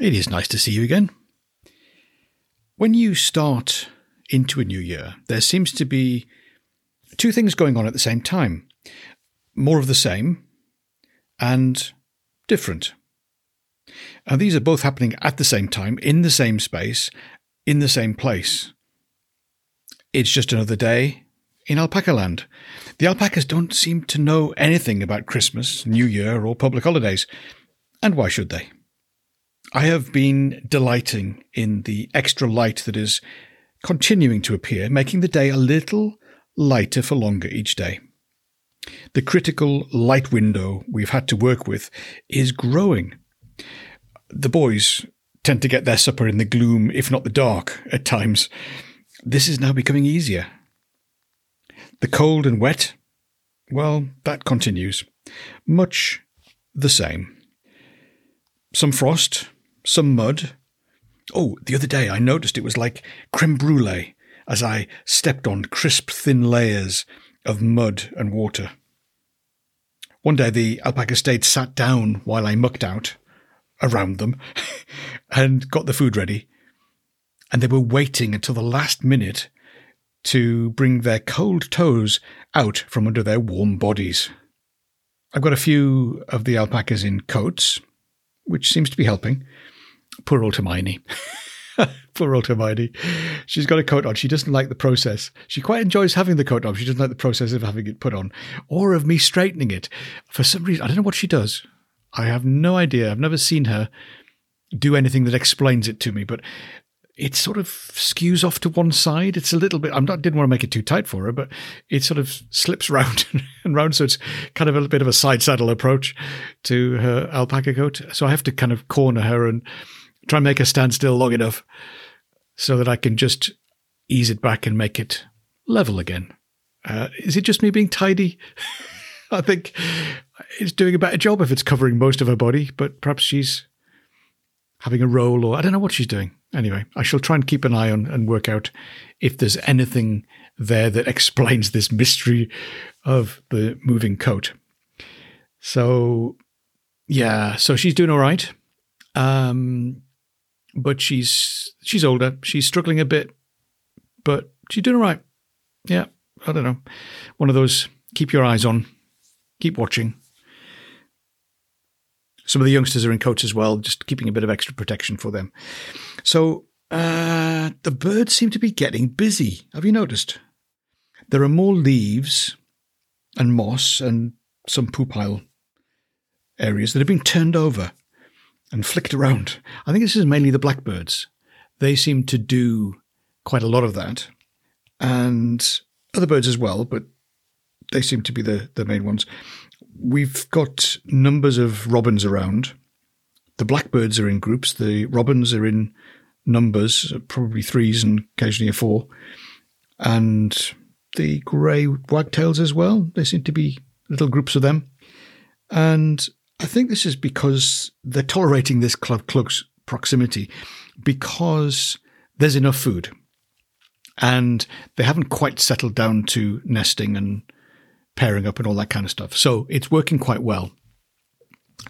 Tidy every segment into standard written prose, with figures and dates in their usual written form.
it is nice to see you again. When you start into a new year, there seems to be two things going on at the same time. More of the same and different. And these are both happening at the same time, in the same space, in the same place. It's just another day in Alpaca Land. The alpacas don't seem to know anything about Christmas, New Year, or public holidays. And why should they? I have been delighting in the extra light that is continuing to appear, making the day a little lighter for longer each day. The critical light window we've had to work with is growing. The boys tend to get their supper in the gloom, if not the dark, at times. This is now becoming easier. The cold and wet, well, that continues. Much the same. Some frost, some mud. Oh, the other day I noticed it was like creme brulee as I stepped on crisp thin layers of mud and water. One day the alpaca stayed sat down while I mucked out around them and got the food ready. And they were waiting until the last minute to bring their cold toes out from under their warm bodies. I've got a few of the alpacas in coats, which seems to be helping. Poor old Hermione. Poor old Hermione. She's got a coat on. She doesn't like the process. She quite enjoys having the coat on. She doesn't like the process of having it put on or of me straightening it. For some reason, I don't know what she does. I have no idea. I've never seen her do anything that explains it to me, but it sort of skews off to one side. It's a little bit, I didn't want to make it too tight for her, but it sort of slips round and round. So it's kind of a bit of a side saddle approach to her alpaca coat. So I have to kind of corner her and try and make her stand still long enough so that I can just ease it back and make it level again. Is it just me being tidy? I think it's doing a better job if it's covering most of her body, but perhaps she's having a roll or I don't know what she's doing. Anyway, I shall try and keep an eye on and work out if there's anything there that explains this mystery of the moving coat. So, yeah, so she's doing all right. But she's older. She's struggling a bit, but she's doing all right. Yeah, I don't know. One of those, keep your eyes on, keep watching. Some of the youngsters are in coats as well, just keeping a bit of extra protection for them. So the birds seem to be getting busy. Have you noticed? There are more leaves and moss and some poo pile areas that have been turned over and flicked around. I think this is mainly the blackbirds. They seem to do quite a lot of that. And other birds as well, but they seem to be the main ones. We've got numbers of robins around. The blackbirds are in groups. The robins are in numbers, probably threes and occasionally a four. And the grey wagtails as well. There seem to be little groups of them. And I think this is because they're tolerating this close proximity because there's enough food. And they haven't quite settled down to nesting and pairing up and all that kind of stuff. So it's working quite well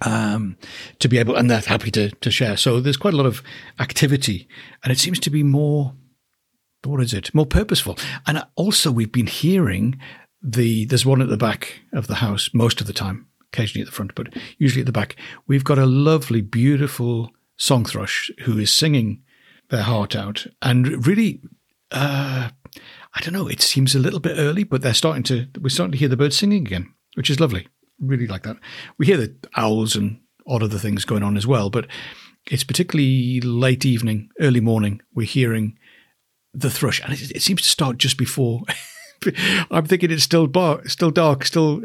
to be able, and they're happy to share. So there's quite a lot of activity and it seems to be more purposeful. And also we've been hearing there's one at the back of the house most of the time, occasionally at the front, but usually at the back. We've got a lovely, beautiful song thrush who is singing their heart out and really, I don't know, it seems a little bit early, but we're starting to hear the birds singing again, which is lovely. Really like that. We hear the owls and odd other things going on as well, but it's particularly late evening, early morning, we're hearing the thrush. And it seems to start just before. I'm thinking it's still dark, it's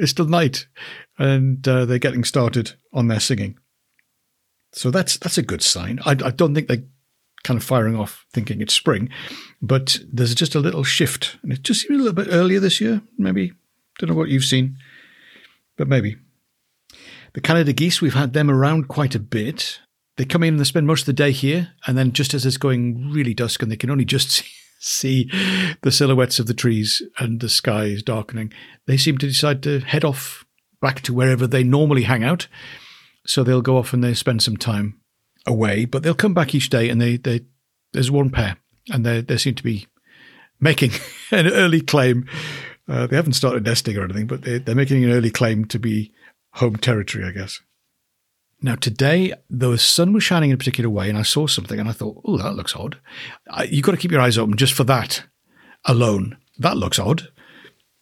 still night. And they're getting started on their singing. So that's a good sign. I don't think they're kind of firing off thinking it's spring, but there's just a little shift. And it just seems a little bit earlier this year, maybe. Don't know what you've seen, but maybe. The Canada geese, we've had them around quite a bit. They come in and they spend most of the day here, and then just as it's going really dusk and they can only just see the silhouettes of the trees and the sky is darkening, they seem to decide to head off back to wherever they normally hang out. So they'll go off and they spend some time away, but they'll come back each day, and they there's one pair, and they seem to be making an early claim. They haven't started nesting or anything, but they're making an early claim to be home territory, I guess. Now, today, the sun was shining in a particular way, and I saw something, and I thought, oh, that looks odd. You've got to keep your eyes open just for that alone. That looks odd.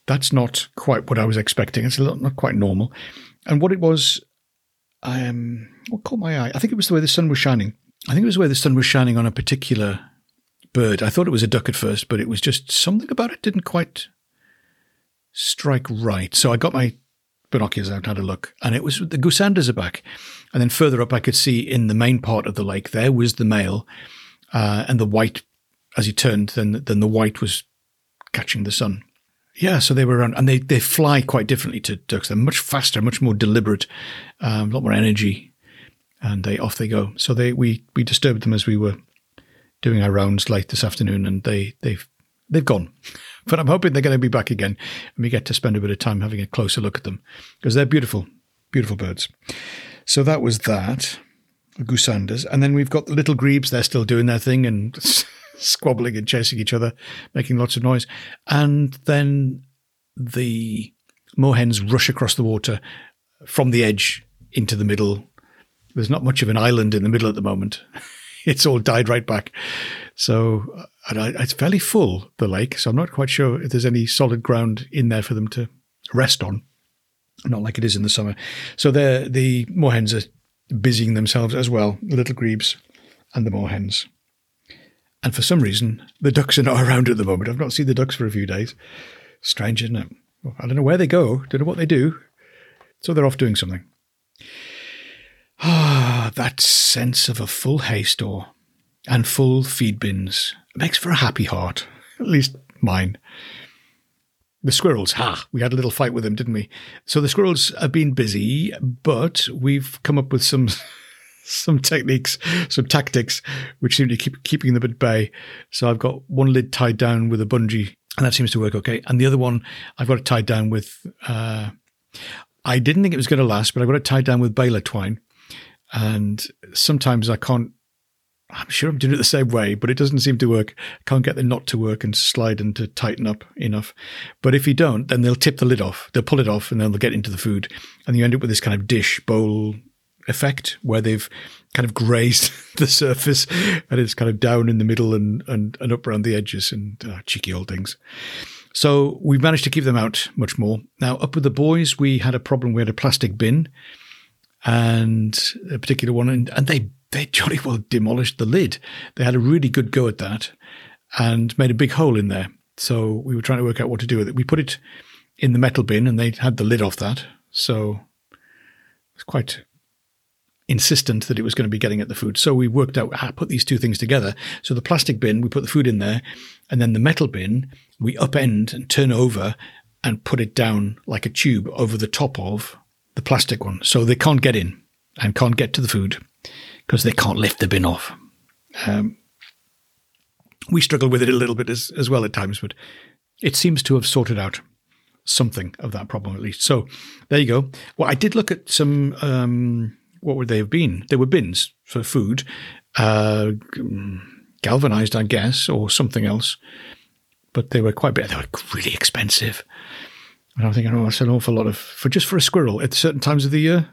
That's not quite what I was expecting. It's not quite normal. And what it was, what caught my eye? I think it was the way the sun was shining. I think it was the way the sun was shining on a particular bird. I thought it was a duck at first, but it was just something about it didn't quite strike right. So I got my binoculars out, had a look, and it was the goosanders are back. And then further up, I could see in the main part of the lake, there was the male, and the white, as he turned, then the white was catching the sun. Yeah, so they were around, and they fly quite differently to ducks. They're much faster, much more deliberate, a lot more energy, and off they go. So we disturbed them as we were doing our rounds late this afternoon, and they've gone. But I'm hoping they're going to be back again, and we get to spend a bit of time having a closer look at them, because they're beautiful, beautiful birds. So that was that, the goosanders. And then we've got the little grebes. They're still doing their thing and squabbling and chasing each other, making lots of noise. And then the moorhens rush across the water from the edge into the middle. There's not much of an island in the middle at the moment. It's all died right back. So it's fairly full, the lake, so I'm not quite sure if there's any solid ground in there for them to rest on, not like it is in the summer. So the moorhens are busying themselves as well, the little grebes and the moorhens. And for some reason, the ducks are not around at the moment. I've not seen the ducks for a few days. Strange, isn't it? I don't know where they go, don't know what they do. So they're off doing something. Ah, that sense of a full hay store and full feed bins makes for a happy heart, at least mine. The squirrels, we had a little fight with them, didn't we? So the squirrels have been busy, but we've come up with some techniques, some tactics, which seem to keep keeping them at bay. So I've got one lid tied down with a bungee, and that seems to work okay. And the other one, I've got it tied down with, I didn't think it was going to last, but I've got it tied down with baler twine. And sometimes I'm sure I'm doing it the same way, but it doesn't seem to work. I can't get the knot to work and slide and to tighten up enough. But if you don't, then they'll tip the lid off. They'll pull it off and then they'll get into the food. And you end up with this kind of dish bowl effect where they've kind of grazed the surface and it's kind of down in the middle and up around the edges and cheeky old things. So we've managed to keep them out much more. Now, up with the boys, we had a problem. We had a plastic bin and a particular one, and they jolly well demolished the lid. They had a really good go at that and made a big hole in there. So we were trying to work out what to do with it. We put it in the metal bin and they had the lid off that. So it was quite insistent that it was going to be getting at the food. So we worked out how to put these two things together. So the plastic bin, we put the food in there, and then the metal bin, we upend and turn over and put it down like a tube over the top of the plastic one. So they can't get in and can't get to the food, because they can't lift the bin off. We struggled with it a little bit as well at times, but it seems to have sorted out something of that problem at least. So there you go. Well, I did look at some, what would they have been? They were bins for food, galvanized, I guess, or something else. But they were quite big. They were really expensive. And I'm thinking, oh, that's an awful lot for a squirrel at certain times of the year.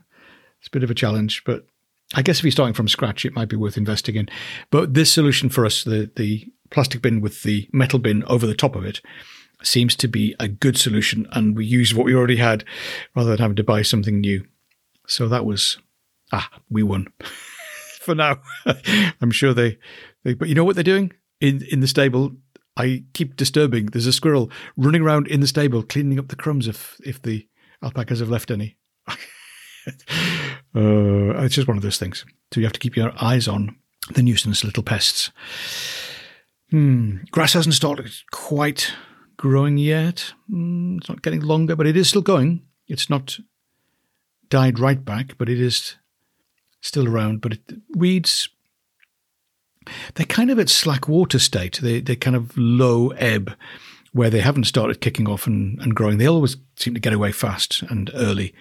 It's a bit of a challenge, but I guess if you're starting from scratch, it might be worth investing in. But this solution for us, the plastic bin with the metal bin over the top of it, seems to be a good solution. And we used what we already had rather than having to buy something new. So that was, we won for now. I'm sure but you know what they're doing? In the stable, I keep disturbing. There's a squirrel running around in the stable, cleaning up the crumbs if the alpacas have left any. It's just one of those things. So you have to keep your eyes on the nuisance little pests. Grass hasn't started quite growing yet. It's not getting longer, but it is still going. It's not died right back, but it is still around. But weeds, they're kind of at slack water state. They're kind of low ebb where they haven't started kicking off and growing. They always seem to get away fast and early,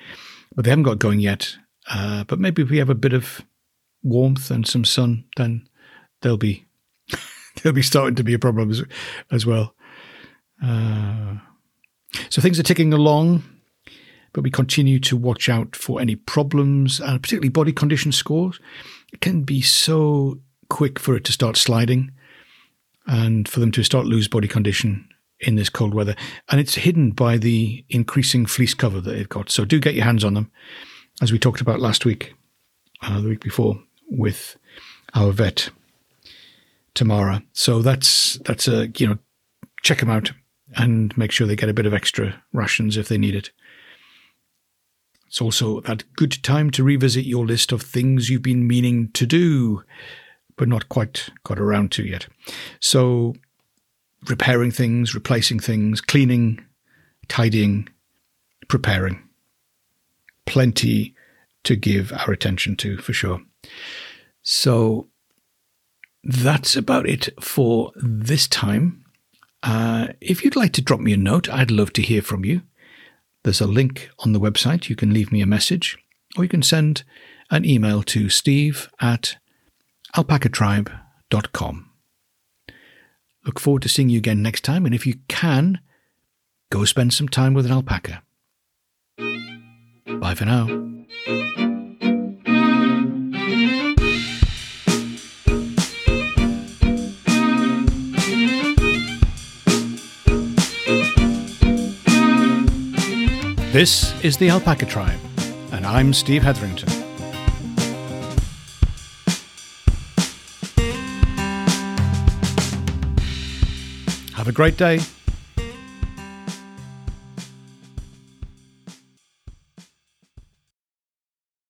but they haven't got going yet. But maybe if we have a bit of warmth and some sun, then they'll be starting to be a problem as well. So things are ticking along, but we continue to watch out for any problems, and particularly body condition scores. It can be so quick for it to start sliding and for them to start lose body condition in this cold weather. And it's hidden by the increasing fleece cover that they've got. So do get your hands on them, as we talked about last week, the week before, with our vet, Tamara. So that's a, check them out and make sure they get a bit of extra rations if they need it. It's also that good time to revisit your list of things you've been meaning to do, but not quite got around to yet. So repairing things, replacing things, cleaning, tidying, preparing. Plenty to give our attention to, for sure. So that's about it for this time. If you'd like to drop me a note, I'd love to hear from you. There's a link on the website. You can leave me a message, or you can send an email to steve@alpacatribe.com. Look forward to seeing you again next time, and if you can, go spend some time with an alpaca. Bye for now. This is the Alpaca Tribe, and I'm Steve Hetherington. Have a great day.